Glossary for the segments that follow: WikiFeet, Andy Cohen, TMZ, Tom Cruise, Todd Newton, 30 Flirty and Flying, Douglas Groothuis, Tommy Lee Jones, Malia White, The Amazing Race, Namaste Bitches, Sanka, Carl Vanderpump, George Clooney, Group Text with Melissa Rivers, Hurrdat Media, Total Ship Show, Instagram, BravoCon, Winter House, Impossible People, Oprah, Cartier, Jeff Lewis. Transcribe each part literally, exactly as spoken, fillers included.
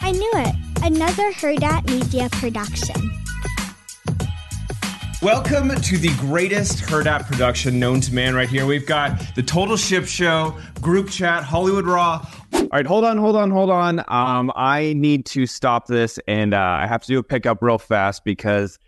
I knew it. Another Hurrdat Media production. Welcome to the greatest Hurrdat production known to man right here. We've got the Total Ship Show, Group Chat, Hollywood Raw. All right, hold on, hold on, hold on. Um, I need to stop this, and uh, I have to do a pickup real fast because,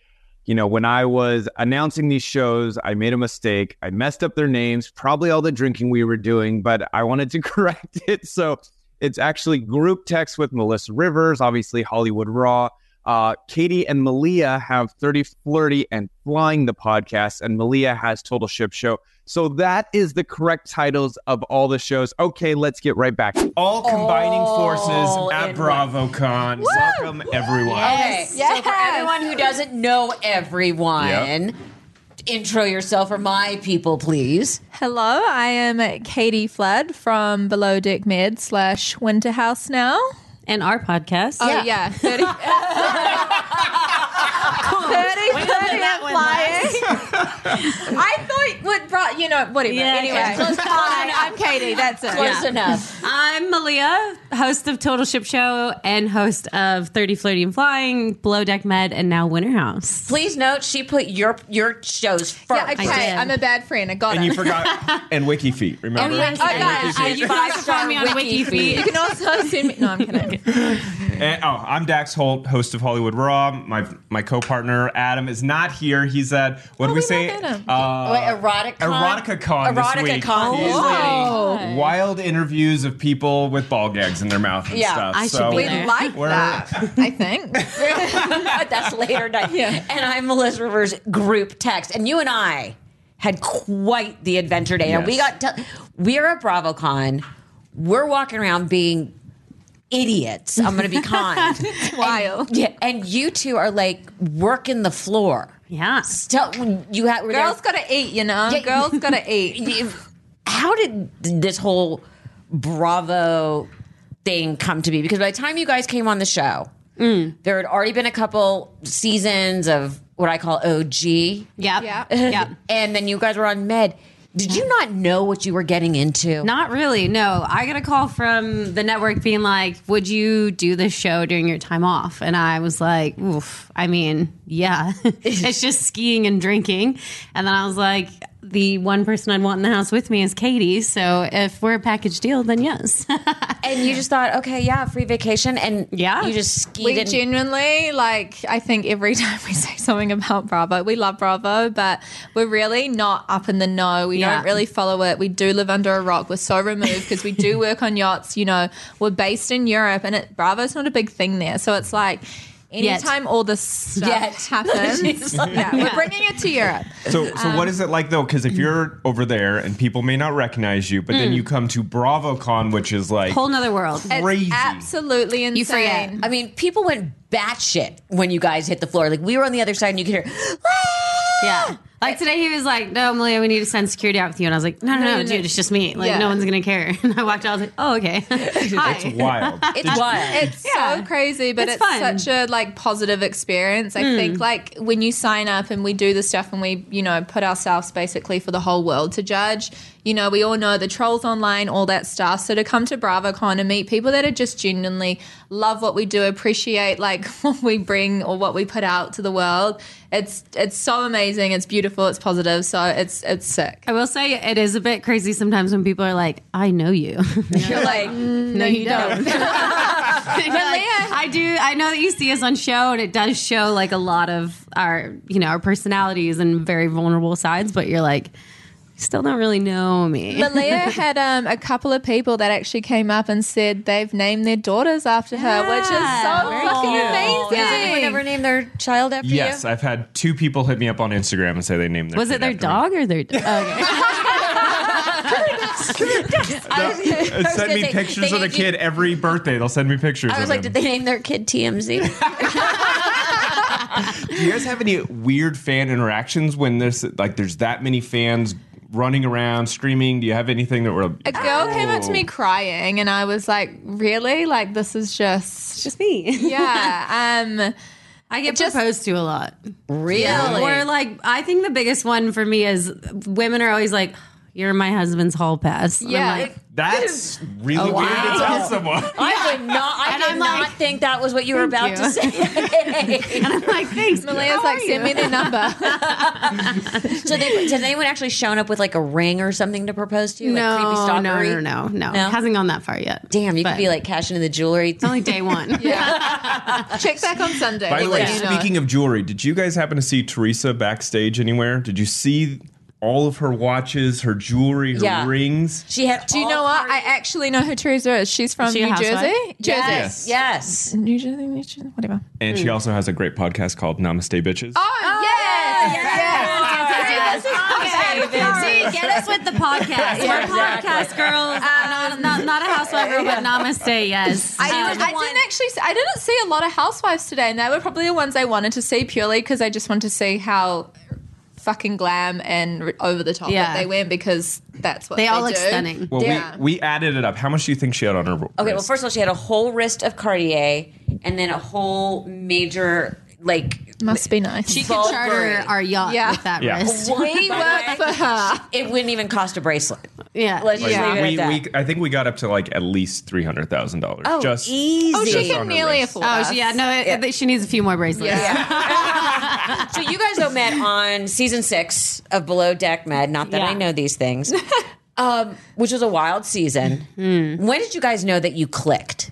you know, when I was announcing these shows, I made a mistake. I messed up their names, probably all the drinking we were doing, but I wanted to correct it, so... It's actually Group Text with Melissa Rivers, obviously Hollywood Raw. Uh, Katie and Malia have thirty, flirty, and flying the podcast, and Malia has Total Ship Show. So that is the correct titles of all the shows. Okay, let's get right back. All combining oh, forces at BravoCon. Woo! Welcome, everyone. Yes. Okay, yes. So for everyone who doesn't know everyone... Yep. Intro yourself or my people, please. Hello, I am Katie Flood from Below Deck Med slash Winter House now. And our podcast. Oh, yeah. yeah. thirty, thirty, thirty and flying. I thought what brought, you know, whatever. Yeah, anyway. Yeah. Close enough. I'm Katie, that's it. Close yeah. enough. I'm Malia, host of Total Ship Show and host of thirty, flirty, and flying, Below Deck Med, and now Winter House. Please note, she put your your shows first. Yeah, okay, I'm a bad friend. I got it. And you forgot. And WikiFeet, remember? And Wiki, oh, God. And you guys can find me on WikiFeet. You can also send me. No, I'm kidding. And, oh, I'm Dax Holt, host of Hollywood Raw. My my co-partner Adam is not here. He's at what do oh, we, we say? Adam. Uh, Wait, Erotica Con. Erotica Con. Erotica this week. Con. He's oh. wild interviews of people with ball gags in their mouth and yeah, stuff. I should so be there. We like We're, that. I think that's later night. Yeah. And I'm Melissa Rivers, Group Text, and you and I had quite the adventure day. Yes. And we got to, we're at BravoCon. We're walking around being. Idiots. I'm going to be kind. It's wild. And, yeah, and you two are like working the floor. Yeah. Still, you ha- Girls got to eat, you know? Yeah. Girls got to eat. How did this whole Bravo thing come to be? Because by the time you guys came on the show, mm. there had already been a couple seasons of what I call O G. Yep. Yeah. Yeah. And then you guys were on Med. Did you not know what you were getting into? Not really, no. I got a call from the network being like, would you do this show during your time off? And I was like, oof, I mean, yeah. It's just skiing and drinking. And then I was like, the one person I'd want in the house with me is Katie. So if we're a package deal, then yes. And you just thought, okay, yeah, free vacation. And yeah. you just skied. We and- genuinely, like, I think every time we say something about Bravo, we love Bravo, but we're really not up in the know. We yeah. don't really follow it. We do live under a rock. We're so removed because we do work on yachts. You know, we're based in Europe and it, Bravo's not a big thing there. So it's like... Anytime Yet. all this stuff Yet. happens, like, yeah, yeah. we're bringing it to Europe. So, so um, what is it like, though? Because if you're over there and people may not recognize you, but mm. then you come to BravoCon, which is like... Whole nother world. Crazy. It's absolutely insane. You forget. I mean, people went batshit when you guys hit the floor. Like, we were on the other side and you could hear... Wah! Yeah. Like today, he was like, no, Malia, we need to send security out with you. And I was like, no, no, no, no dude, no. it's just me. Like, yeah. no one's going to care. And I walked out, I was like, oh, okay. Hi. It's wild. It's wild. It's yeah. so crazy, but it's, it's such a, like, positive experience. I mm. think, like, when you sign up and we do the stuff and we, you know, put ourselves basically for the whole world to judge, you know, we all know the trolls online, all that stuff. So to come to BravoCon and meet people that are just genuinely love what we do, appreciate, like, what we bring or what we put out to the world It's it's so amazing. It's beautiful. It's positive. So it's it's sick. I will say it is a bit crazy sometimes when people are like, I know you. You're like, no, you don't. You're like, I do. I know that you see us on show, and it does show like a lot of our, you know, our personalities and very vulnerable sides. But you're like, still don't really know me. Malia had um, a couple of people that actually came up and said they've named their daughters after yeah. her, which is so Very fucking cute. Amazing. Yeah. Does anyone ever name their child after yes, you? Yes, I've had two people hit me up on Instagram and say they named their Was it their dog me. or their dog? Oh, okay. They'll send me pictures of the kid every birthday. They'll send me pictures of I was of like, him. Did they name their kid T M Z? Do you guys have any weird fan interactions when there's like there's that many fans running around screaming? Do you have anything that we're a girl oh. came up to me crying, and I was like, really? Like, this is just it's just me. Yeah. um I get just, proposed to a lot. Really? Yeah. Or like, I think the biggest one for me is women are always like, you're my husband's hall pass. And yeah. I'm like, that's really oh, wow. weird to tell someone. I would not, I and did I'm not like, think that was what you were about you. to say. And I'm like, thanks. Malia's like, send me their number. So they, has anyone actually shown up with like a ring or something to propose to you? No, like creepy stalkery? no, no, no, no, no. It hasn't gone that far yet. Damn, you could be like cashing in the jewelry. It's only day one. Yeah. Check back on Sunday. By the way, yeah. speaking of jewelry, did you guys happen to see Teresa backstage anywhere? Did you see all of her watches, her jewelry, her yeah. rings? She had. Do you know what? Her... I actually know who Teresa is. She's from is she New Jersey. Jersey? Yes. yes. Yes. New Jersey, New Jersey, whatever. And mm. she also has a great podcast called Namaste Bitches. Oh, oh yes. Yes. yes. yes. yes. yes. yes. yes. yes. yes. Get us with the podcast. We're yeah, podcast exactly. girls. Um, not, not, not a housewife girl, but Namaste, yes. I, um, I, I didn't actually I didn't see a lot of housewives today, and they were probably the ones I wanted to see purely because I just wanted to see how fucking glam and over the top yeah. that they went, because that's what they, they all do. Look stunning. Well, yeah. we, we added it up. How much do you think she had on her okay, wrist? Okay, well, first of all, she had a whole wrist of Cartier and then a whole major, like... Must be nice. She could charter our yacht yeah. with that yeah. wrist. We work for her. It wouldn't even cost a bracelet. Yeah. Let's like, yeah. We, we, I think we got up to like at least three hundred thousand dollars. Oh, just, easy. Oh, she can nearly afford us. Oh, she, yeah. No, it, yeah. It, she needs a few more bracelets. Yeah. yeah. So you guys all met on season six of Below Deck Med. Not that yeah. I know these things. um, which was a wild season. Mm-hmm. When did you guys know that you clicked?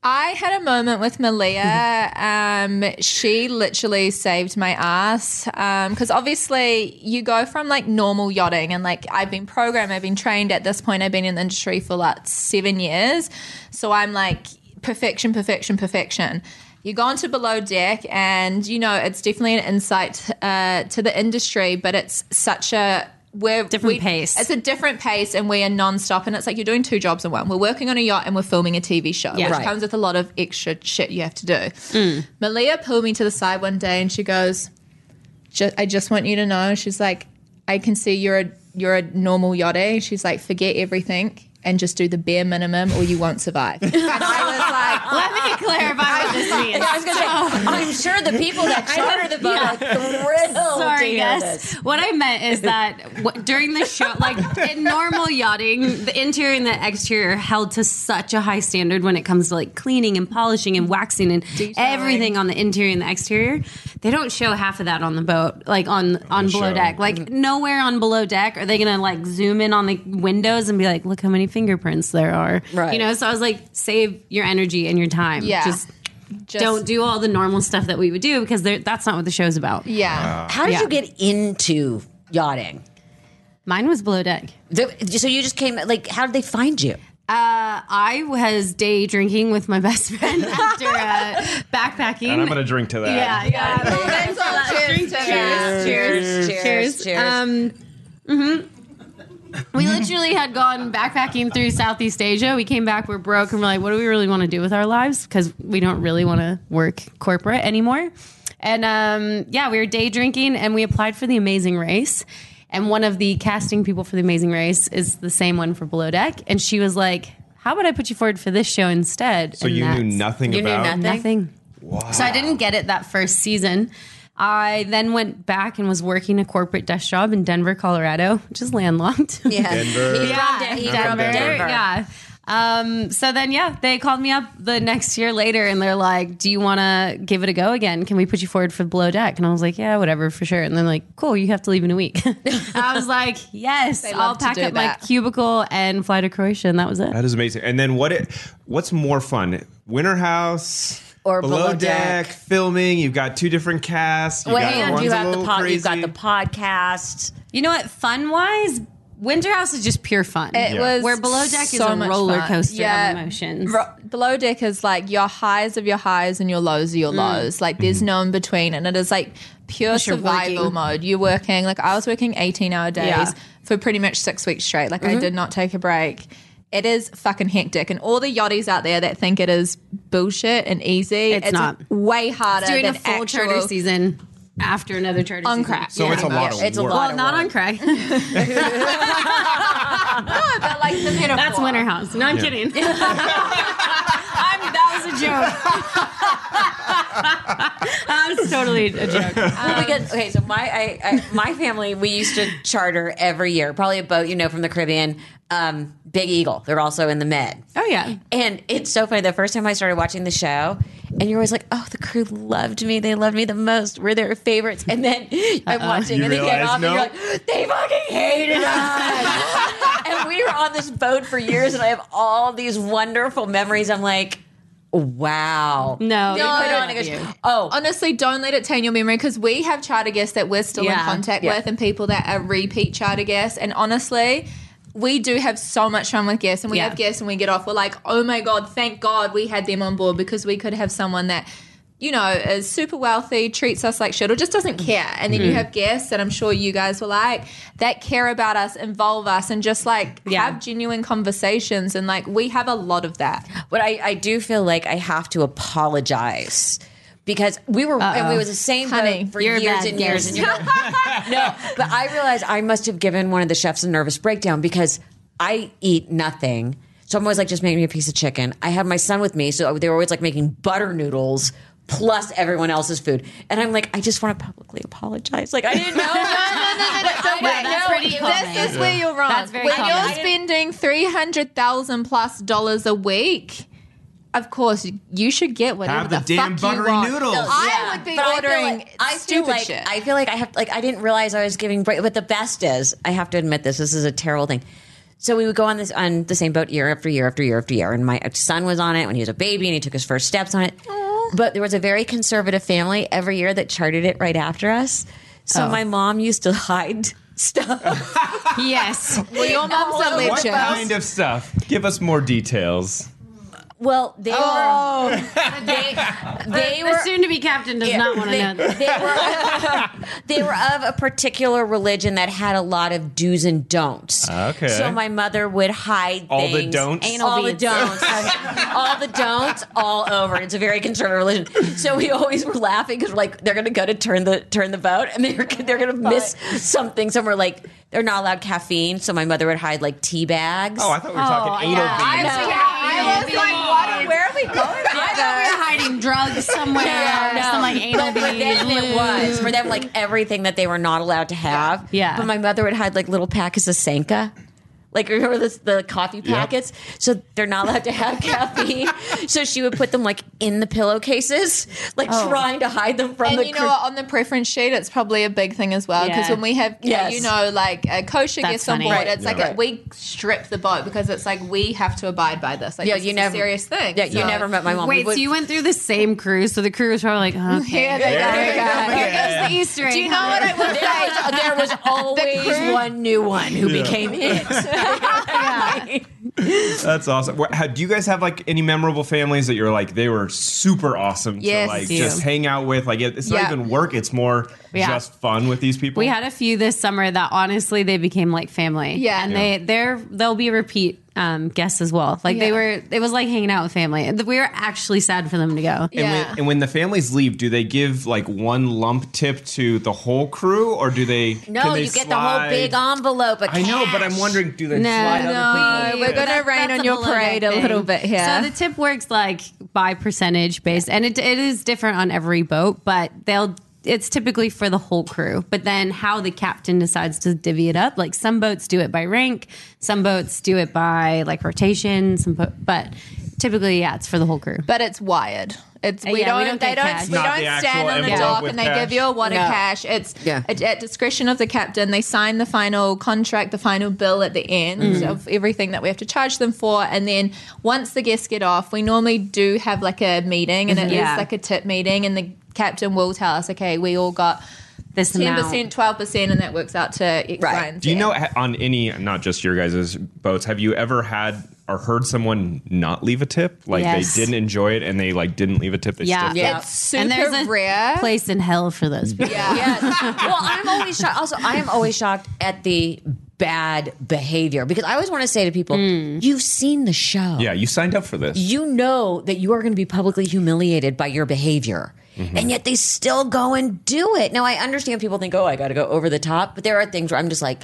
I had a moment with Malia. Um, she literally saved my ass because um, obviously you go from like normal yachting and like I've been programmed, I've been trained at this point. I've been in the industry for like seven years. So I'm like perfection, perfection, perfection. You go onto Below Deck and, you know, it's definitely an insight uh, to the industry, but it's such a... We're, different we, pace. It's a different pace, and we are nonstop. And it's like you're doing two jobs in one. We're working on a yacht and we're filming a T V show, yeah, which right. comes with a lot of extra shit you have to do. Mm. Malia pulled me to the side one day, and she goes, J- "I just want you to know." She's like, "I can see you're a you're a normal yachtie." She's like, "Forget everything and just do the bare minimum, or you won't survive." And I was like, "Let me clarify what this means." I was gonna say, I'm sure the people that charter the boat yeah. are thrilled. Sorry, guys. What I meant is that w- during the show, like in normal yachting, the interior and the exterior are held to such a high standard when it comes to like cleaning and polishing and waxing and detailing. Everything on the interior and the exterior. They don't show half of that on the boat, like on on, on Below show. Deck. Like nowhere on Below Deck are they gonna like zoom in on the windows and be like, "Look how many fingerprints there are," right? You know, so I was like, save your energy and your time. Yeah, just, just don't do all the normal stuff that we would do because that's not what the show's about. Yeah. Uh, How did yeah. you get into yachting? Mine was Below Deck. So you just came. Like, how did they find you? Uh, I was day drinking with my best friend after uh, backpacking. And I'm going to drink to that. Yeah, yeah. Well, thanks all. Cheers, cheers, cheers, cheers, cheers, cheers. Um, mm-hmm. We literally had gone backpacking through Southeast Asia. We came back, we're broke, and we're like, what do we really want to do with our lives? Because we don't really want to work corporate anymore. And um, yeah, we were day drinking, and we applied for The Amazing Race. And one of the casting people for The Amazing Race is the same one for Below Deck. And she was like, how about I put you forward for this show instead? So and you knew nothing you about? You knew nothing. nothing. Wow. So I didn't get it that first season. I then went back and was working a corporate desk job in Denver, Colorado, which is landlocked. Yeah. Denver. Yeah. Denver. Denver. Denver. Yeah. Um, so then, yeah, they called me up the next year later and they're like, do you want to give it a go again? Can we put you forward for Below Deck? And I was like, yeah, whatever, for sure. And they're like, cool, you have to leave in a week. I was like, yes, I'll pack up that. my cubicle and fly to Croatia. And that was it. That is amazing. And then what, it, what's more fun? Winter House or Below, below deck. deck filming. You've got two different casts. You've well, got and you have the po- you've got the podcast. You know what? Fun wise, Winter House is just pure fun. It yeah. was where Below Deck so is a roller coaster yeah. of emotions. Ro- Below Deck is like your highs of your highs and your lows of your mm. lows. Like there's mm-hmm. no in between, and it is like pure You're survival mode. You're working. Like I was working eighteen hour days yeah. for pretty much six weeks straight. Like mm-hmm. I did not take a break. It is fucking hectic, and all the yachties out there that think it is bullshit and easy, it's, it's not. Way harder it's doing than a full actual charter season. After another charter on season. crack, so yeah. it's a lot yeah. of it's work. A lot well, not work. on crack. No, but like the metaphor. That's Winter House. No, I'm yeah. kidding. I'm, that was a joke. That was totally a joke. Um, because, okay, so my I, I, my family, we used to charter every year, probably a boat, you know, from the Caribbean. Um, Big Eagle. They're also in the Med. Oh yeah. And it's so funny. The first time I started watching the show. And you're always like, oh, the crew loved me. They loved me the most. We're their favorites. And then I'm Uh-oh. watching, you and they get off, no? and you're like, they fucking hated us. And we were on this boat for years, and I have all these wonderful memories. I'm like, wow. No. no on goes, oh, honestly, don't let it taint your memory, because we have charter guests that we're still yeah. in contact yeah. with, and people that are repeat charter guests. And honestly, we do have so much fun with guests, and we yeah. have guests and we get off. We're like, oh, my God, thank God we had them on board, because we could have someone that, you know, is super wealthy, treats us like shit, or just doesn't care. And then mm-hmm. you have guests that I'm sure you guys were like, that care about us, involve us, and just, like, yeah. have genuine conversations. And, like, we have a lot of that. But I, I do feel like I have to apologize, because we were, Uh-oh. and we was the same Honey, boat for years and, years and years and years. No, but I realized I must have given one of the chefs a nervous breakdown, because I eat nothing. So I'm always like, just make me a piece of chicken. I had my son with me, so they were always like making butter noodles plus everyone else's food. And I'm like, I just want to publicly apologize. Like, I didn't know. no, no, no, no, no. So yeah, wait, that's no, pretty common. This is yeah. where you're wrong. That's very when common. You're spending three hundred thousand dollars plus dollars a week, of course, you should get whatever Have the, the damn fuck buttery you want. Noodles. So, yeah. I would be but ordering I feel like, stupid I feel like, shit. I feel like I have, like I didn't realize I was giving break. But the best is, I have to admit this. This is a terrible thing. So we would go on this on the same boat year after year after year after year, and my son was on it when he was a baby, and he took his first steps on it. Aww. But there was a very conservative family every year that charted it right after us. So oh. my mom used to hide stuff. Yes, well, your mom's a legend. What kind of stuff? Give us more details. Well, they oh. were. They, they the, were the soon-to-be captain does yeah, not want to know that. They were, they were of a particular religion that had a lot of do's and don'ts. Okay. So my mother would hide all things, the don'ts, anal all beads. the don'ts, all the don'ts, all over. It's a very conservative religion. So we always were laughing, because we're like, they're going to go to turn the turn the boat, and they're they're going to miss something. So we're like, they're not allowed caffeine. So my mother would hide like tea bags. Oh, I thought we were talking oh, anal yeah. beads. I was, yeah, I was like. What, where are we going? I thought we were hiding drugs somewhere. Yeah, no. Some like anal beads. For them, it was for them like everything that they were not allowed to have. Yeah. But my mother would hide like little packets of Sanka. Like, remember this, the coffee packets? Yep. So they're not allowed to have caffeine. So she would put them, like, in the pillowcases, like, oh. trying to hide them from and the... And you know cr- what? On the preference sheet, it's probably a big thing as well. Because yeah. when we have, yes. you know, like, a kosher guest on board, it's yeah. like right. we strip the boat, because it's like, we have to abide by this. Like, yeah, you never, a serious thing. Yeah, so. You never met my mom. Wait, we would, so you went through the same cruise, so the crew was probably like, oh, okay. Here they yeah, go. Yeah. Here goes the Easter egg. Do you know what I would say? There was always the crew, one new one who yeah. became it. Yeah. That's awesome. Do you guys have like any memorable families that you're like, they were super awesome yes, to like you. just hang out with? Like it's not yeah. even work, it's more yeah. just fun with these people. We had a few this summer that honestly they became like family. Yeah. And yeah. they they're they'll be repeat um, guests as well. Like yeah. they were it was like hanging out with family. We were actually sad for them to go. And, yeah. when, and when the families leave, do they give like one lump tip to the whole crew, or do they No, can they you slide? Get the whole big envelope of cash. I know, but I'm wondering, do they no, slide no, other people? No, we're going to rain on your parade a little bit here. So the tip works like by percentage based, and it it is different on every boat, but they'll it's typically for the whole crew, but then how the captain decides to divvy it up. Like some boats do it by rank, some boats do it by like rotation, some po- but typically, yeah, it's for the whole crew. But it's wired. It's we, yeah, don't, we don't they don't we Not don't stand on the dock and they cash. give you a wad of no. cash. It's yeah. at, at discretion of the captain. They sign the final contract, the final bill at the end mm. of everything that we have to charge them for. And then once the guests get off, we normally do have like a meeting, and it yeah. is like a tip meeting, and the captain will tell us, okay, we all got this ten percent, twelve percent, and that works out to X, right. Y, and Z. Do you know on any, not just your guys' boats, have you ever had or heard someone not leave a tip? Like yes. they didn't enjoy it and they like didn't leave a tip. They yeah, yeah. it's super and there's a rare place in hell for those people. Yeah. yes. Well, I'm always shocked. Also, I am always shocked at the bad behavior, because I always want to say to people, mm. you've seen the show. Yeah, you signed up for this. You know that you are going to be publicly humiliated by your behavior. Mm-hmm. And yet they still go and do it. Now, I understand people think, oh, I got to go over the top. But there are things where I'm just like...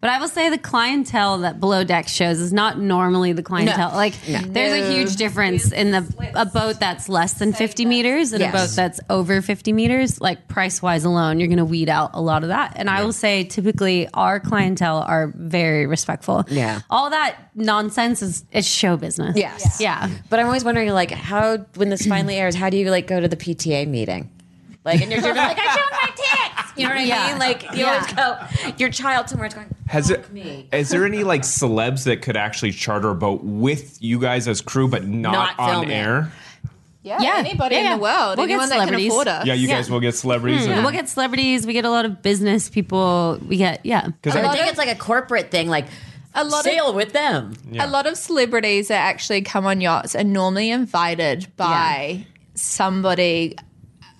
But I will say the clientele that Below Deck shows is not normally the clientele. No. Like, no. there's a huge difference in the a boat that's less than fifty meters and yes. a boat that's over fifty meters. Like, price-wise alone, you're going to weed out a lot of that. And yeah. I will say, typically, our clientele are very respectful. Yeah. All that nonsense is it's show business. Yes. Yeah. yeah. But I'm always wondering, like, how, when this finally airs, how do you, like, go to the P T A meeting? Like, and you're just like, I showed my tits. You know what yeah. I mean? Like, you yeah. always go, your child somewhere is going, Has it, me. Is there any, like, celebs that could actually charter a boat with you guys as crew but not, not on air? Yeah, yeah, anybody yeah, in yeah. the world. We'll Anyone that can afford us. Yeah, you yeah. guys will get celebrities. Mm, yeah. We'll get celebrities. We get a lot of business people. We get, yeah. I, I think of, it's like a corporate thing, like, a lot sail of, with them. Yeah. A lot of celebrities that actually come on yachts are normally invited by yeah. somebody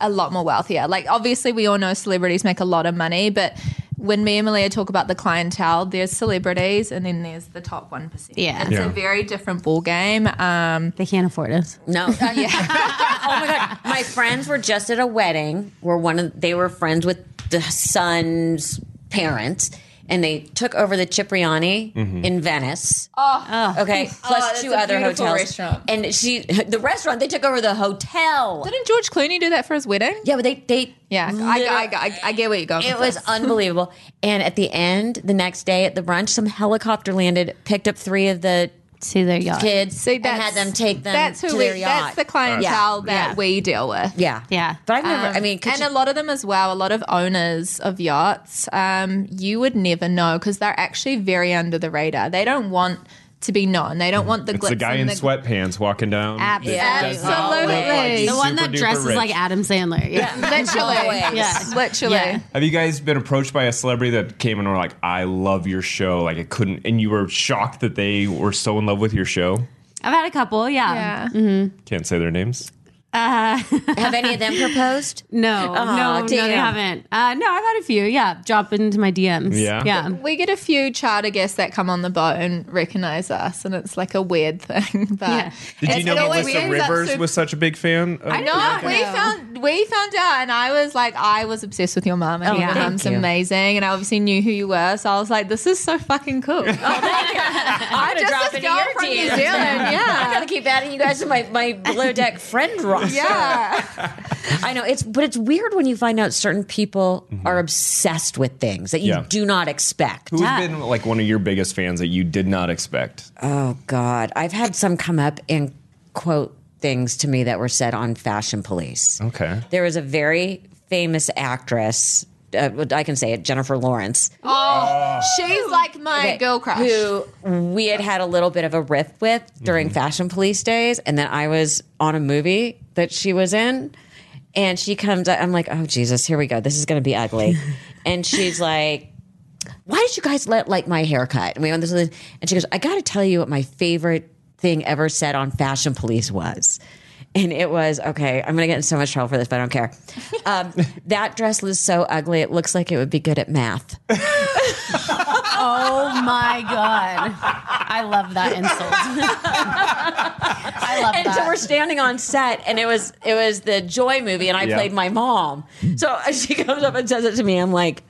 a lot more wealthier. Like, obviously, we all know celebrities make a lot of money, but when me and Malia talk about the clientele, there's celebrities and then there's the top one percent. Yeah. It's yeah. a very different ball game. Um, they can't afford us. No. Uh, yeah. Oh, my God. My friends were just at a wedding where one of they were friends with the son's parents, and they took over the Cipriani mm-hmm. in Venice. Oh, okay. Plus oh, two other hotels. Restaurant. And she, the restaurant, they took over the hotel. Didn't George Clooney do that for his wedding? Yeah, but they, they yeah. I, I, I, I get where you're going. It was this. Unbelievable. And at the end, the next day at the brunch, some helicopter landed, picked up three of the to their yacht kids, See, and had them take them that's who to their we, yacht. That's the clientele yeah. that yeah. we deal with. Yeah, yeah. But I've never. Um, I mean, and you, a lot of them as well. A lot of owners of yachts, um, you would never know because they're actually very under the radar. They don't want to be known. They don't want the. It's the guy in the sweatpants walking down. Absolutely, absolutely. The one that dresses rich. like Adam Sandler. Yeah, yeah. literally. Yeah, literally. Yeah. Have you guys been approached by a celebrity that came and were like, "I love your show," like it couldn't, and you were shocked that they were so in love with your show? I've had a couple. Yeah. yeah. Mm-hmm. Can't say their names. Uh, have any of them proposed? No, oh, no, damn. no, they haven't. Uh, no, I've had a few. Yeah, drop into my D Ms. Yeah, yeah. We get a few charter guests that come on the boat and recognize us, and it's like a weird thing. But yeah. did you know Melissa Rivers super- was such a big fan? Of I know. America? We found we found out, and I was like, I was obsessed with your mom. I think oh, yeah. your mom's amazing, and I obviously knew who you were, so I was like, this is so fucking cool. oh, thank you. I'm gonna drop into your from New Zealand. Yeah, I gotta keep adding you guys to my my Below Deck friend roster. Yeah, I know it's, but it's weird when you find out certain people mm-hmm. are obsessed with things that you yeah. do not expect. Who's yeah. been like one of your biggest fans that you did not expect? Oh God, I've had some come up and quote things to me that were said on Fashion Police. Okay, there was a very famous actress. Uh, I can say it, Jennifer Lawrence. Oh, she's like my okay, girl crush. Who we had had a little bit of a rift with during mm-hmm. Fashion Police days, and then I was on a movie that she was in, and she comes up, I'm like, oh, Jesus, here we go. This is going to be ugly. And she's like, why did you guys let like my haircut? And we went this, and she goes, I got to tell you what my favorite thing ever said on Fashion Police was. And it was, okay, I'm going to get in so much trouble for this, but I don't care. Um, that dress was so ugly, it looks like it would be good at math. Oh, my God. I love that insult. I love and that. And so we're standing on set, and it was it was the Joy movie, and I yeah. played my mom. So she comes up and says it to me. I'm like,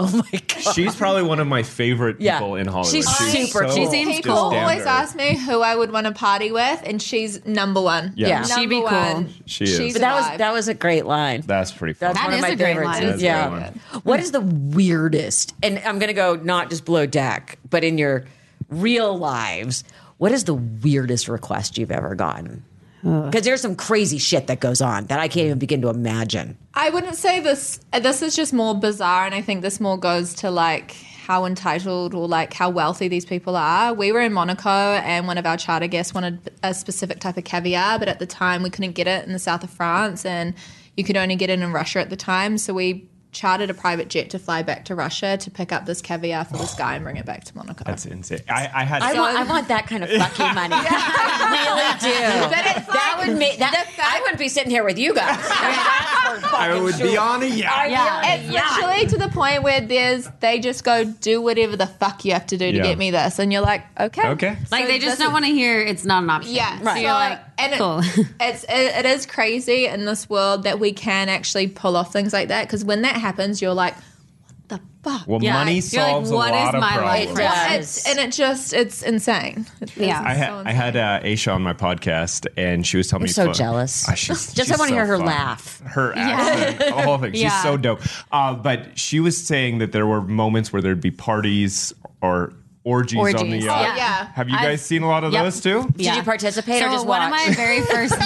Oh my God. She's probably one of my favorite people yeah. in Hollywood. She's, she's super. So she seems people cool. always ask me who I would want to party with, and she's number one. Yeah, yeah. She'd be cool. She is. She's but that was that was a great line. That's pretty. Cool. That's that one is of my a favorites. Great line. Yeah. yeah. What is the weirdest? And I'm gonna go not just Below Deck, but in your real lives. What is the weirdest request you've ever gotten? Because there's some crazy shit that goes on that I can't even begin to imagine. I wouldn't say this. This is just more bizarre, and I think this more goes to like how entitled or like how wealthy these people are. We were in Monaco, and one of our charter guests wanted a specific type of caviar, but at the time we couldn't get it in the south of France, and you could only get it in Russia at the time. So we chartered a private jet to fly back to Russia to pick up this caviar for this guy and bring it back to Monaco. That's insane. I, I had. I, so, want, I want that kind of fucking money. Yeah. I really do. But it's that like, would make that. Fact, I wouldn't be sitting here with you guys. I would sure. be on a yacht. Yeah, it's yeah. literally to the point where there's they just go do whatever the fuck you have to do yeah. to get me this, and you're like, okay, okay. Like so they just don't want to hear it's not an option. Yeah, right. So you're like. And it, cool. it's, it, it is crazy in this world that we can actually pull off things like that. Because when that happens, you're like, what the fuck? Well, yeah. money solves like, a lot of problems. It does. And it just, it's insane. It's, yeah. I, ha- so insane. I had uh, Aisha on my podcast, and she was telling I'm me. I'm so fun. jealous. Uh, she's, just I want to so hear her fun. laugh. Her accent. Yeah. The whole thing. She's yeah. so dope. Uh, but she was saying that there were moments where there'd be parties or Orgies, orgies on the yacht. Yeah. Yeah. Have you guys I've, seen a lot of yep. those too? Yeah. Did you participate so or just watch? So one of my very first,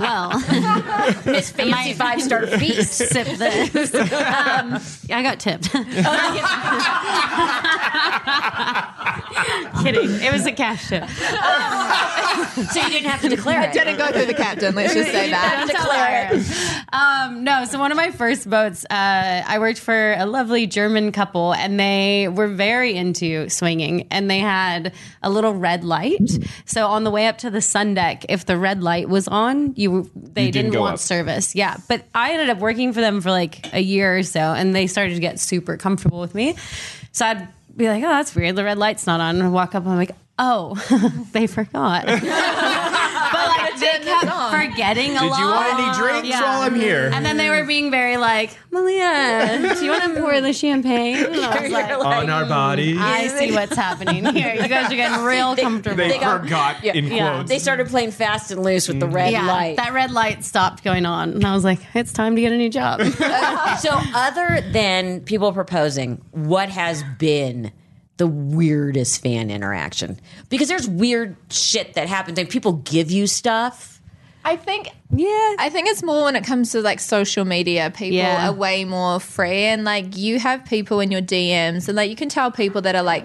well, Miss Fancy Five-Star Feast. Sip this. Um, I got tipped. Kidding. It was a cash tip. Um, so you didn't have to declare it. It didn't go through the captain. Let's just say that. You didn't declare it. Um, no, so one of my first boats, uh, I worked for a lovely German couple, and they were very into swinging, and they had a little red light. So on the way up to the sun deck, if the red light was on, you they you didn't, didn't want up. service. Yeah, but I ended up working for them for like a year or so, and they started to get super comfortable with me. So I'd be like, oh, that's weird. The red light's not on. And I walk up, and I'm like, oh, they forgot. But like, they kept forgetting a lot. Did you want any drinks yeah. while I'm here? And then they were being very like, Malia, do you want to pour the champagne? And I was like, on our bodies. I see what's happening here. You guys are getting real they, comfortable. They, they got, forgot yeah, in quotes. Yeah. They started playing fast and loose with mm. the red yeah, light. That red light stopped going on. And I was like, it's time to get a new job. uh, so other than people proposing, what has been the weirdest fan interaction? Because there's weird shit that happens and people give you stuff. I think yeah. I think it's more when it comes to like social media. People yeah. are way more free, and like you have people in your D Ms, and like you can tell people that are like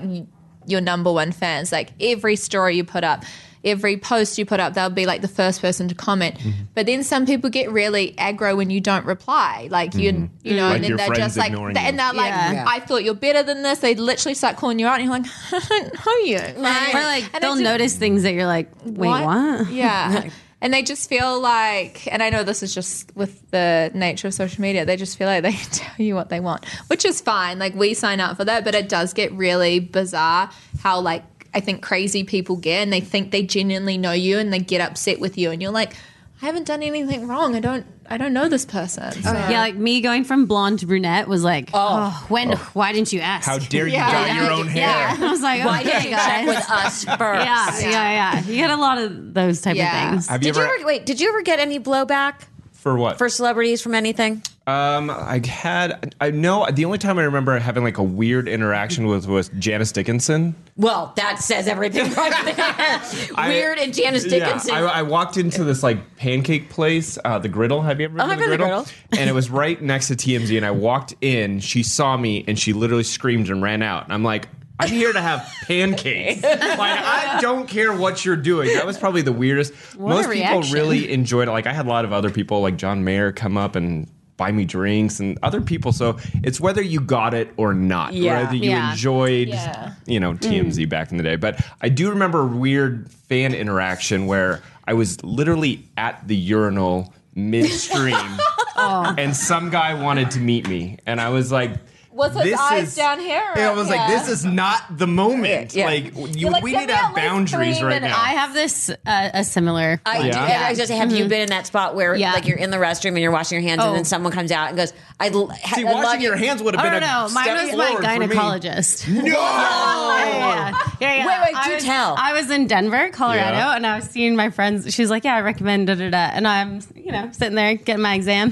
your number one fans. Like every story you put up, every post you put up, they'll be like the first person to comment. Mm-hmm. But then some people get really aggro when you don't reply. Like you, mm-hmm. you know, like and then they're just like, th- and they're like, yeah. I thought you're better than this. They literally start calling you out, and you're like, I don't know you. Like, or like they'll just notice things that you're like, wait, what? what? Yeah. And they just feel like, and I know this is just with the nature of social media, they just feel like they can tell you what they want, which is fine. Like we sign up for that, but it does get really bizarre how like, I think crazy people get, and they think they genuinely know you, and they get upset with you, and you're like, I haven't done anything wrong. I don't I don't know this person. So. Yeah, like me going from blonde to brunette was like, oh, oh when? Oh. Why didn't you ask? How dare you yeah. dye your own hair? Yeah. I was like, why okay, did you guys. check with us first? Yeah, yeah, yeah. You had a lot of those type yeah. of things. Have you did ever, you ever wait? Did you ever get any blowback for what? For celebrities from anything? Um, I had, I know, the only time I remember having like a weird interaction with was Janice Dickinson. Well, that says everything right there. Weird I, and Janice Dickinson. Yeah, I, I walked into this like pancake place, uh, The Griddle. Have you ever been oh, to the griddle? the griddle? And it was right next to T M Z, and I walked in, she saw me, and she literally screamed and ran out. And I'm like, I'm here to have pancakes. Like, I don't care what you're doing. That was probably the weirdest. What Most people really enjoyed it. Like I had a lot of other people like John Mayer come up and buy me drinks and other people. So it's whether you got it or not, yeah. whether you yeah. enjoyed, yeah. you know, T M Z mm. back in the day. But I do remember a weird fan interaction where I was literally at the urinal midstream oh. and some guy wanted to meet me. And I was like, was his this eyes is, down here? Yeah, I was yeah. like, this is not the moment. Yeah, yeah. Like, you, like, we need to have boundaries right now. I have this, uh, a similar. I yeah. do. Yeah. I was just have mm-hmm. you been in that spot where yeah. like you're in the restroom and you're washing your hands oh. and then someone comes out and goes, I l- See, I washing love your hands would have been know. a step forward. Mine was my gynecologist. No! yeah. Yeah, yeah. Wait, wait, do was, tell. I was in Denver, Colorado, yeah. and I was seeing my friends. She's like, yeah, I recommend da-da-da. And I'm, you know, sitting there getting my exam.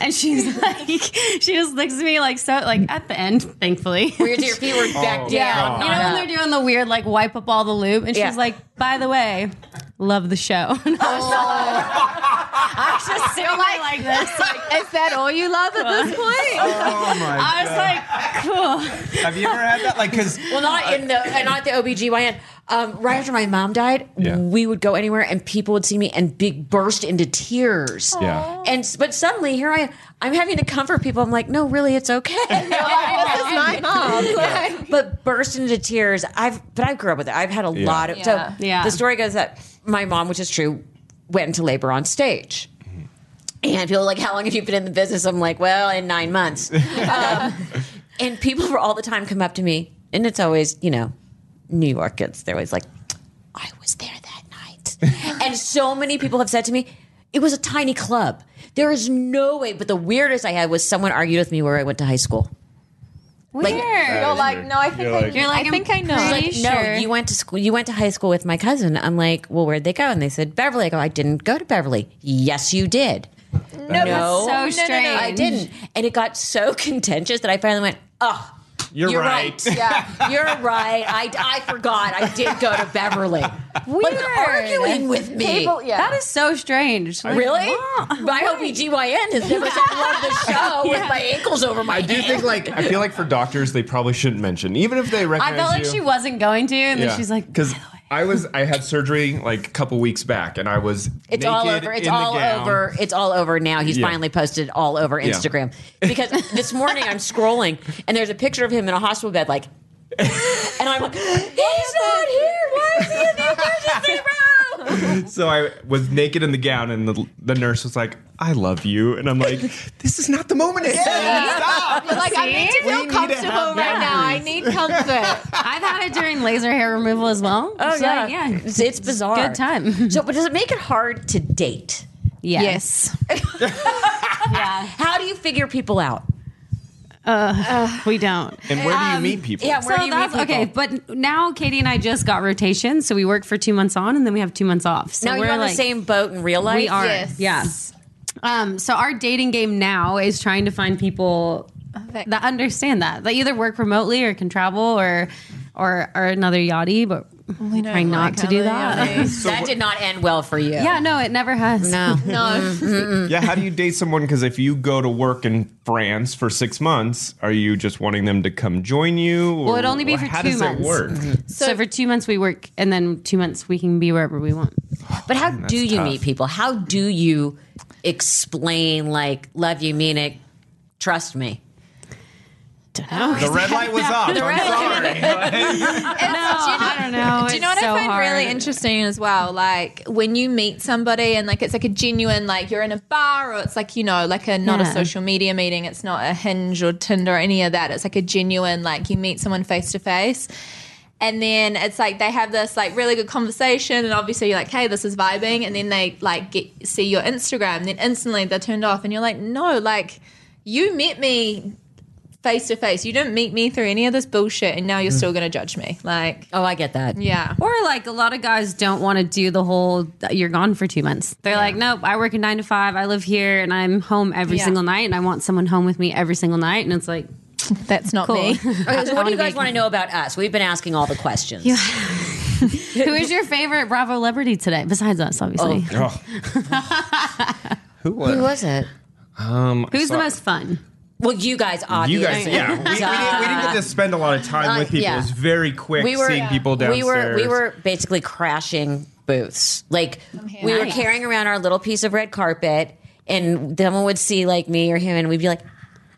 And she's like, she just looks at me like so, like at the end, thankfully. Where your feet were back oh, down. Yeah. No, you know no. when they're doing the weird, like, wipe up all the lube? And she's yeah. like, by the way, love the show. And I was oh. like... I was just sitting like, like this. Like, is that all you love at this point? Oh my God. I was like, cool. Have you ever had that? Like, because well, not uh, in the not the O B G Y N. Um, right after my mom died, yeah. we would go anywhere and people would see me and big burst into tears. Yeah. And but suddenly here I am. I'm having to comfort people. I'm like, no, really, it's okay. No, this is my mom. Like, but burst into tears. I've but I grew up with it. I've had a yeah. lot of yeah. so yeah. the story goes that my mom, which is true, went into labor on stage. And people were like, how long have you been in the business? I'm like, well, in nine months. Um, and people for all the time come up to me. And it's always, you know, New York. It's, they're always like, I was there that night. And so many people have said to me, it was a tiny club. There is no way. But the weirdest I had was someone argued with me where I went to high school. Weird. Like, you're like, no, I think you're I, like, you're like, I think I know. Like, sure. No, you went to school. You went to high school with my cousin. I'm like, well, where'd they go? And they said Beverly. I go, I didn't go to Beverly. Yes, you did. No, no, so strange. No, no, no, I didn't. And it got so contentious that I finally went, oh, you're, you're right. right. Yeah, you're right. I, I forgot. I did go to Beverly. Weird. Like, arguing with me. Table, yeah. That is so strange. Like, really? Wow. My O B G Y N is never said love the show yeah. with my ankles over my I do hand. think, like, I feel like for doctors, they probably shouldn't mention. Even if they recognize I felt like you, she wasn't going to, and yeah. then she's like, because I was, I had surgery like a couple weeks back, and I was. It's naked all over. It's in all the gown. over. It's all over now. He's yeah. finally posted all over Instagram yeah. because this morning I'm scrolling and there's a picture of him in a hospital bed, like, and I'm like, he's not here. Why is he in the emergency room? So I was naked in the gown, and the, the nurse was like, I love you. And I'm like, this is not the moment. It's yeah. Stop. You're like, see? I need to feel we comfortable to right memories. Now. I need comfort. I've had it during laser hair removal as well. Oh, so yeah. yeah. It's, it's bizarre. Good time. So, but does it make it hard to date? Yes. yes. yeah. How do you figure people out? Uh, uh, we don't. And where um, do you meet people? Yeah, where so do you that's, meet people? Okay, but now Katie and I just got rotations, so we work for two months on and then we have two months off. So now we're you're on like, the same boat in real life? We are, yes. yeah. Um, so our dating game now is trying to find people that understand that. They either work remotely or can travel or or, or another yachty, but we try not like to do that. So that did not end well for you. Yeah, no, it never has. No. no. Yeah, how do you date someone? Because if you go to work in France for six months, are you just wanting them to come join you? Or well, it'd only be for two months. How does it work? So, so for two months we work, and then two months we can be wherever we want. But how do you tough. meet people? How do you explain, like, love you, mean it, trust me? Know, the red light was off. I'm sorry. Like, no, you know, I don't know. Do you know what so I find hard. really interesting as well? Like when you meet somebody and like it's like a genuine, like you're in a bar or it's like, you know, like a not yeah. a social media meeting. It's not a Hinge or Tinder or any of that. It's like a genuine, like you meet someone face to face. And then it's like they have this like really good conversation and obviously you're like, hey, this is vibing. And then they like get, see your Instagram and then instantly they're turned off and you're like, no, like you met me face to face. You didn't meet me through any of this bullshit and now you're mm. still going to judge me. Like, oh, I get that. Yeah. Or like a lot of guys don't want to do the whole you're gone for two months. They're yeah. like, nope, I work a nine to five. I live here and I'm home every yeah. single night and I want someone home with me every single night. And it's like, that's not cool. me. Okay, so what do you guys want to know about us? We've been asking all the questions. Yeah. Who is your favorite Bravo celebrity today? Besides us, obviously. Oh. Oh. Who was it? Who was it? Um, Who's so- the most fun? Well, you guys, obviously. You guys, yeah. We, we, didn't, we didn't get to spend a lot of time uh, with people. Yeah. It was very quick we were, seeing yeah. people downstairs. We were, we were basically crashing booths. Like, we nice. were carrying around our little piece of red carpet, and someone would see, like, me or him, and we'd be like,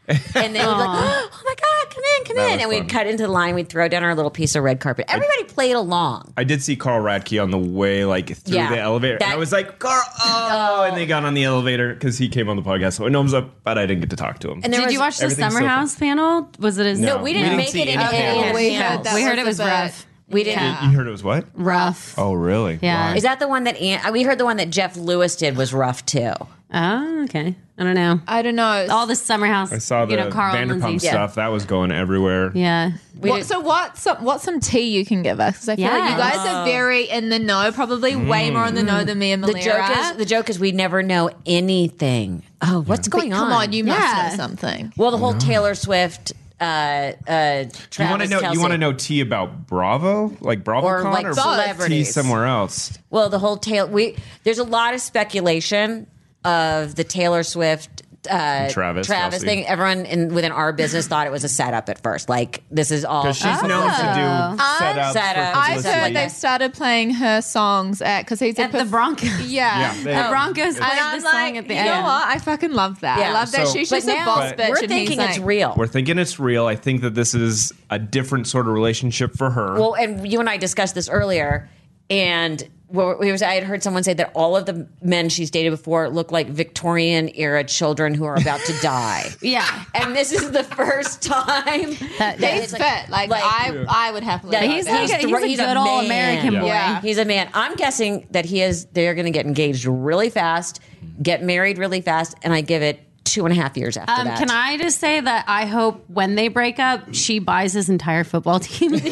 and then we'd be like, oh, my God, come in, come that in. And we'd fun. cut into the line. We'd throw down our little piece of red carpet. Everybody I, played along. I did see Carl Radke on the way, like, through yeah, the elevator. That, and I was like, Carl, oh. oh. And they got on the elevator because he came on the podcast. So, no, up, but I didn't get to talk to him. And there did was, you watch the Summer so House panel? Was it his? No, no we didn't we make didn't it in any of We heard, we heard it was rough. We didn't. Yeah. You heard it was what? Rough. Oh, really? Yeah. Why? Is that the one that Aunt, we heard the one that Jeff Lewis did was rough, too. Oh, okay. I don't know. I don't know. All the Summer House. I saw the you know, Carl Vanderpump stuff. Yeah. That was going everywhere. Yeah. What, so what's some, what's some tea you can give us? Because I feel yeah. like you guys are very in the know, probably mm. way more in the know than me and Malia. The joke is, the joke is we never know anything. Oh, what's yeah. going but, on? Come on, you yeah. must know something. Well, the whole Taylor Swift... Uh, uh, you want to know? You want to know tea about Bravo, like BravoCon, or, like or celebrities tea somewhere else? Well, the whole Taylor. We there's a lot of speculation of the Taylor Swift, uh, Travis, Travis thing. Everyone in within our business thought it was a setup at first. Like this is all because she's oh. known to do setups. Setup. I've heard like they've that. started playing her songs at because he's at perf- the Broncos. Yeah, yeah they, the Broncos. And I'm the like, song at the you end. know what? I fucking love that. Yeah. I love that so, she's just now, a boss bitch. We're and thinking it's like, real. We're thinking it's real. I think that this is a different sort of relationship for her. Well, and you and I discussed this earlier, and. Well, I had heard someone say that all of the men she's dated before look like Victorian-era children who are about to die. yeah. And this is the first time. That, that he's like, fit. Like, like I, yeah. I would happily. Yeah, he's, he's, he's, he's a good old American yeah. boy. Yeah. He's a man. I'm guessing that he is. They're going to get engaged really fast, get married really fast, and I give it two and a half years after um, that. Can I just say that I hope when they break up, she buys his entire football team and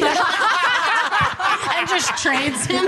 just trades him.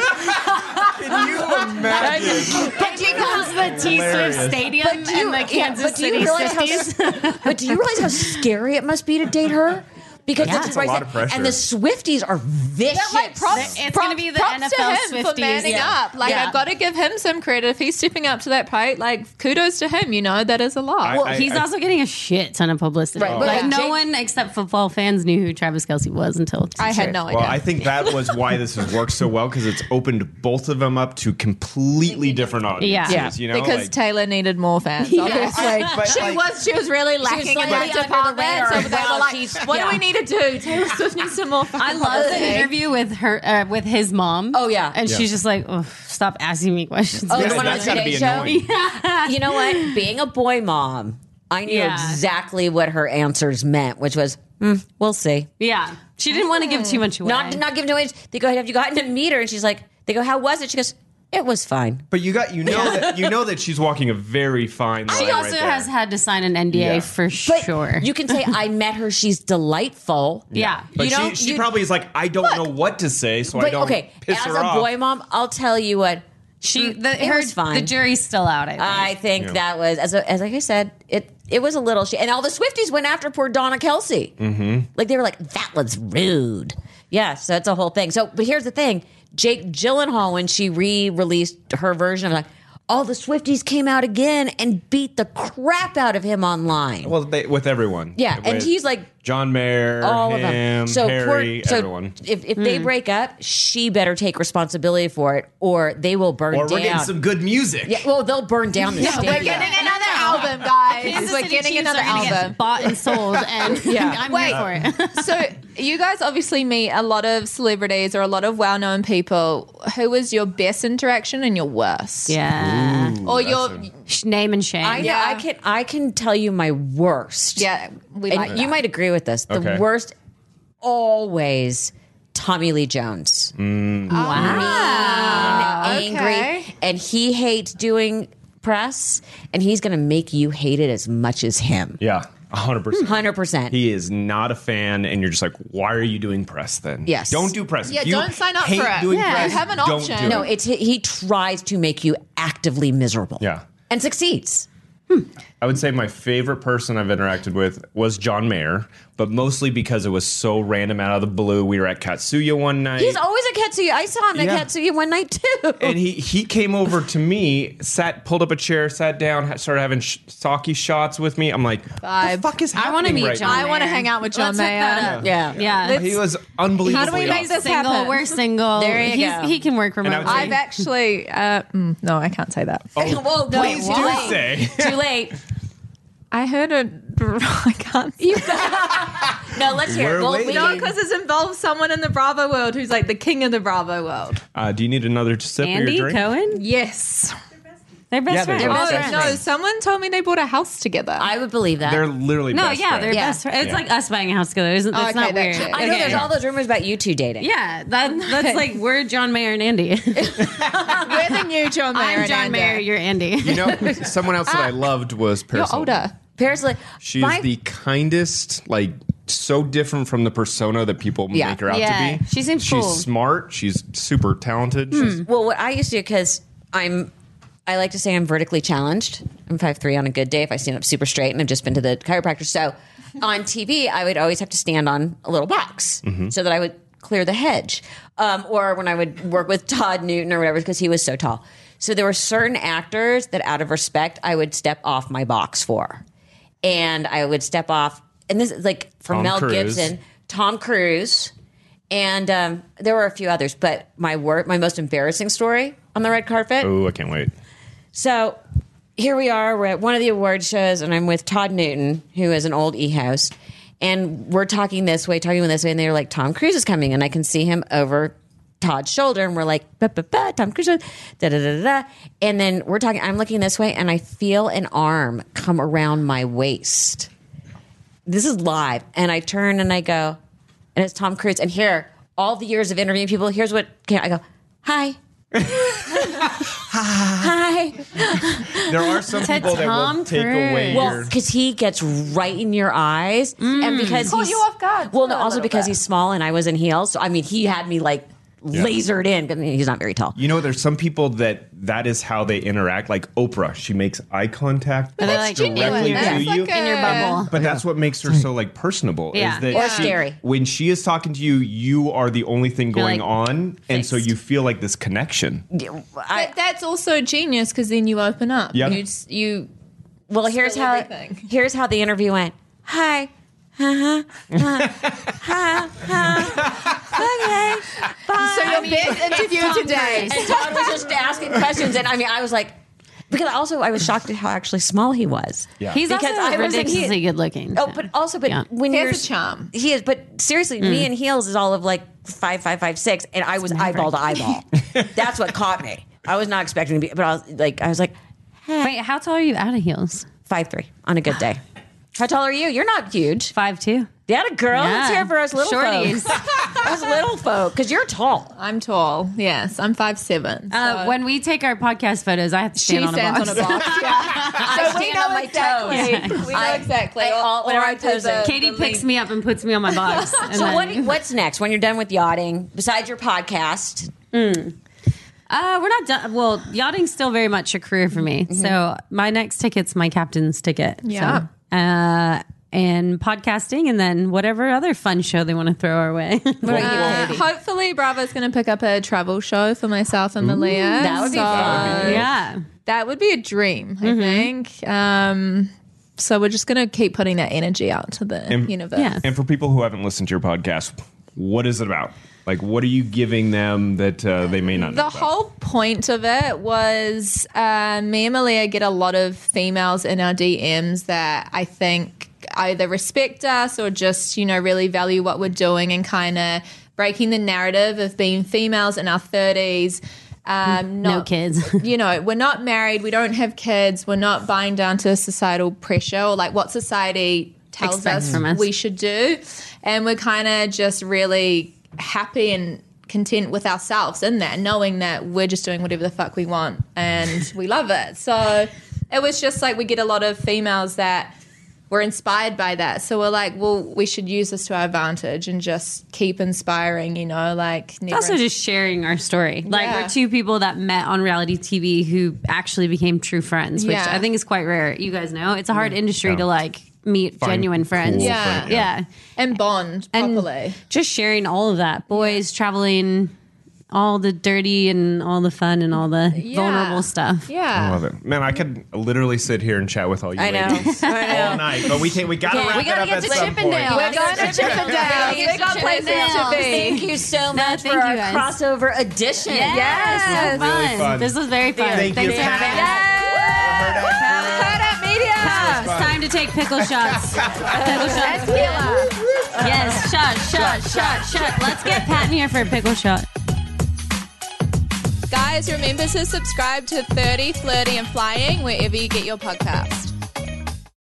Can you imagine? It becomes the T-Swift Stadium and the Kansas City Swifties. But do you realize how scary it must be to date her? Because yeah. that's a lot of pressure. And the Swifties are vicious. Yeah, like props, it's going to be the N F L to him Swifties for manning yeah. up. Like yeah. I've got to give him some credit if he's stepping up to that plate. Like kudos to him. You know that is a lot. Well, I, I, he's I, also I, getting a shit ton of publicity. Right. Like yeah. no Jake, one except football fans knew who Travis Kelce was until I had no idea. Well, I think that was why this has worked so well because it's opened both of them up to completely different audiences. Yeah, yeah. You know, because like, Taylor needed more fans. Yeah. Obviously, but, she like, was she was really lacking she was in that department. So they were like, what do we need? To do Taylor Swift needs some more. I love the interview with her uh, with his mom. Oh yeah, and yeah. she's just like, oh, stop asking me questions. Oh, yeah, the one on the Today Show. Yeah. You know what? Being a boy mom, I knew yeah. exactly what her answers meant, which was, mm, "We'll see." Yeah, she didn't want to give too much away. Not not give too much. They go, "Have you gotten to meet her?" And she's like, "They go, how was it?" She goes, "It was fine." But you got you know that you know that she's walking a very fine line. She also right has had to sign an N D A yeah. for but sure. You can say I met her, she's delightful. Yeah. yeah. But you know, she, she probably is like, I don't look, know what to say, so but, I don't okay. piss As her off. As a boy mom, I'll tell you what. She the, her, was fine. The jury's still out. I think, I think yeah. that was as a, as like I said, it it was a little shit. And all the Swifties went after poor Donna Kelce. Mm-hmm. Like they were like, that one's rude. Yeah, so that's a whole thing. So, but here's the thing. Jake Gyllenhaal, when she re-released her version of like, all the Swifties came out again and beat the crap out of him online. Well, they, with everyone. Yeah, with and he's like... John Mayer, all him, of them. So Perry, poor, so everyone. If, if mm. they break up, she better take responsibility for it or they will burn or down. Or we're getting some good music. Yeah, well, they'll burn down the no, studio. We're getting another album, guys. Kansas we're City getting another album. Bought and sold, and yeah. I'm waiting for it. So... You guys obviously meet a lot of celebrities or a lot of well-known people. Who was your best interaction and your worst? Yeah. Ooh, or your a... name and shame. I know, yeah. I can I can tell you my worst. Yeah. We and like you might agree with this. Okay. The worst always Tommy Lee Jones. Mm. Oh. Wow. Mean, okay. Angry. And he hates doing press and he's going to make you hate it as much as him. Yeah. one hundred percent. one hundred percent. He is not a fan, and you're just like, why are you doing press then? Yes. Don't do press. Yeah, you don't sign up for it. Doing yeah. press, you have an option. Do no, it. it's he tries to make you actively miserable. Yeah. And succeeds. Hmm. I would say my favorite person I've interacted with was John Mayer, but mostly because it was so random out of the blue. We were at Katsuya one night. He's always at Katsuya. I saw him yeah. at Katsuya one night too. And he, he came over to me, sat, pulled up a chair, sat down, started having sh- sake shots with me. I'm like, Five. the fuck is happening I want to meet right John. Now? I want to hang out with John Mayer. Yeah. Yeah. yeah, yeah. He was unbelievable. How do we make this single? happen? We're single. There you He's, go. He can work remotely. I've actually uh, mm, no, I can't say that. Oh, well, no, please do say. Too late. I heard it. I can't. No, let's hear We're it. We'll no, because it's involved someone in the Bravo world who's like the king of the Bravo world. Uh, do you need another sip Andy of your drink? Andy Cohen? Yes. They're best yeah, friends. They're best oh, friends. No, someone told me they bought a house together. I would believe that. They're literally no, best yeah, friends. No, yeah, they're best friends. It's yeah. like us buying a house together. Isn't that's oh, okay, not weird. That's I know okay. there's all those rumors about you two dating. Yeah, that, that's like we're John Mayer and Andy. We're the new John Mayer I'm and John Andy. Mayer, you're Andy. You know, someone else that I loved was Paris. You're older. Paris, like, she's my- the kindest, like, so different from the persona that people yeah. make her out yeah. to be. She seems cool. She's smart. She's super talented. Hmm. She's- well, what I used to do, because I'm... I like to say I'm vertically challenged. I'm five foot three on a good day if I stand up super straight, and I've just been to the chiropractor. So on T V, I would always have to stand on a little box mm-hmm. so that I would clear the hedge. Um, or when I would work with Todd Newton or whatever, because he was so tall. So there were certain actors that out of respect, I would step off my box for. And I would step off. And this is like for Tom Mel Cruise. Gibson, Tom Cruise. And um, there were a few others. But my wor- my most embarrassing story on the red carpet. Oh, I can't wait. So here we are, we're at one of the award shows, and I'm with Todd Newton, who is an old E-house, and we're talking this way, talking this way, and they're like, Tom Cruise is coming, and I can see him over Todd's shoulder, and we're like, bah, bah, bah, Tom Cruise, da-da-da-da-da, and then we're talking, I'm looking this way, and I feel an arm come around my waist. This is live, and I turn, and I go, and it's Tom Cruise, and here, all the years of interviewing people, here's what, I go, hi. Hi. There are some to people Tom that will take Cruise. Away well, your... Well, because he gets right in your eyes. Mm. And because caught you off guard. Well, no, also because bit. He's small and I was in heels. So, I mean, he had me, like, yeah. lasered in. I mean, he's not very tall. You know, there's some people that that is how they interact. Like Oprah, she makes eye contact but that's directly genuine. To that's you. Like a... In your bubble. But that's what makes her so, like, personable. Yeah. Is that or she, scary. When she is talking to you, you are the only thing going like, on. Fixed. And so you feel like this connection. I, but that's also genius because then you open up. Yep. You, you well, here's how, here's how the interview went. Hi. Uh-huh. Uh-huh. Uh-huh. Uh-huh. Okay. Bye. So your I mean, best interview today. And Todd was just asking questions, and I mean, I was like, because also I was shocked at how actually small he was. Yeah. He's because also I ridiculously was he, good looking. So. Oh, but also, but yeah. when he you're has a charm, he is. But seriously, mm. me in heels is all of like five, five, five, six, and I was eyeball to eyeball. That's what caught me. I was not expecting to be, but I was like, I was like, hey. Wait, how tall are you out of heels? Five three on a good day. How tall are you? You're not huge. five two That a girl. Yeah. It's here for us little Shorties. Folks. Us little folk. Because you're tall. I'm tall. Yes. I'm five seven So. Uh, when we take our podcast photos, I have to stand on a box. She stands on a box. On a box. Yeah. So I stand on my exactly. toes. Yeah. We know exactly. I, all, whenever I pose it. Katie picks lead. me up and puts me on my box. So what, what's next when you're done with yachting, besides your podcast? Mm. Uh, we're not done. Well, yachting's still very much a career for me. Mm-hmm. So my next ticket's my captain's ticket. Yeah. So. Uh, and podcasting, and then whatever other fun show they want to throw our way. uh, hopefully, Bravo's going to pick up a travel show for myself and Malia. Ooh, that would so, be fun. Yeah, that would be a dream. I mm-hmm. think. Um, so we're just going to keep putting that energy out to the and, universe. Yeah. And for people who haven't listened to your podcast, what is it about? Like, what are you giving them that uh, they may not know? The about? Whole point of it was uh, me and Malia get a lot of females in our D Ms that I think either respect us or just, you know, really value what we're doing and kind of breaking the narrative of being females in our thirties. Um, not, no kids. You know, we're not married. We don't have kids. We're not buying down to societal pressure or like what society tells Expects us from us we should do. And we're kind of just really... happy and content with ourselves in that, knowing that we're just doing whatever the fuck we want and we love it. So it was just like we get a lot of females that were inspired by that. So we're like, well, we should use this to our advantage and just keep inspiring, you know, like. Never also ins- just sharing our story. Like yeah. we're two people that met on reality T V who actually became true friends, which yeah. I think is quite rare. You guys know it's a hard yeah. industry yeah. to like. Meet Find genuine friends. Cool yeah. friend, yeah. Yeah. And bond properly. And just sharing all of that. Boys, traveling, all the dirty and all the fun and all the yeah. vulnerable stuff. Yeah. I love it. Man, I could literally sit here and chat with all you I ladies know. I know. All night. But we can't, we got to yeah. wrap we gotta it up at some point. We got to get to Chippendales. We got to Chippendales. Thank you so much no, for our guys. Crossover edition. Yes. yes. So really fun. Fun. This was very fun. Thank Thanks you. Thanks for having us. Hurrdat Media. it's time to take pickle shots. Pickle shots. Yes, shot, shot, shot, shot. Let's get Pat in here for a pickle shot. Guys, remember to subscribe to thirty Flirty and Flying wherever you get your podcast.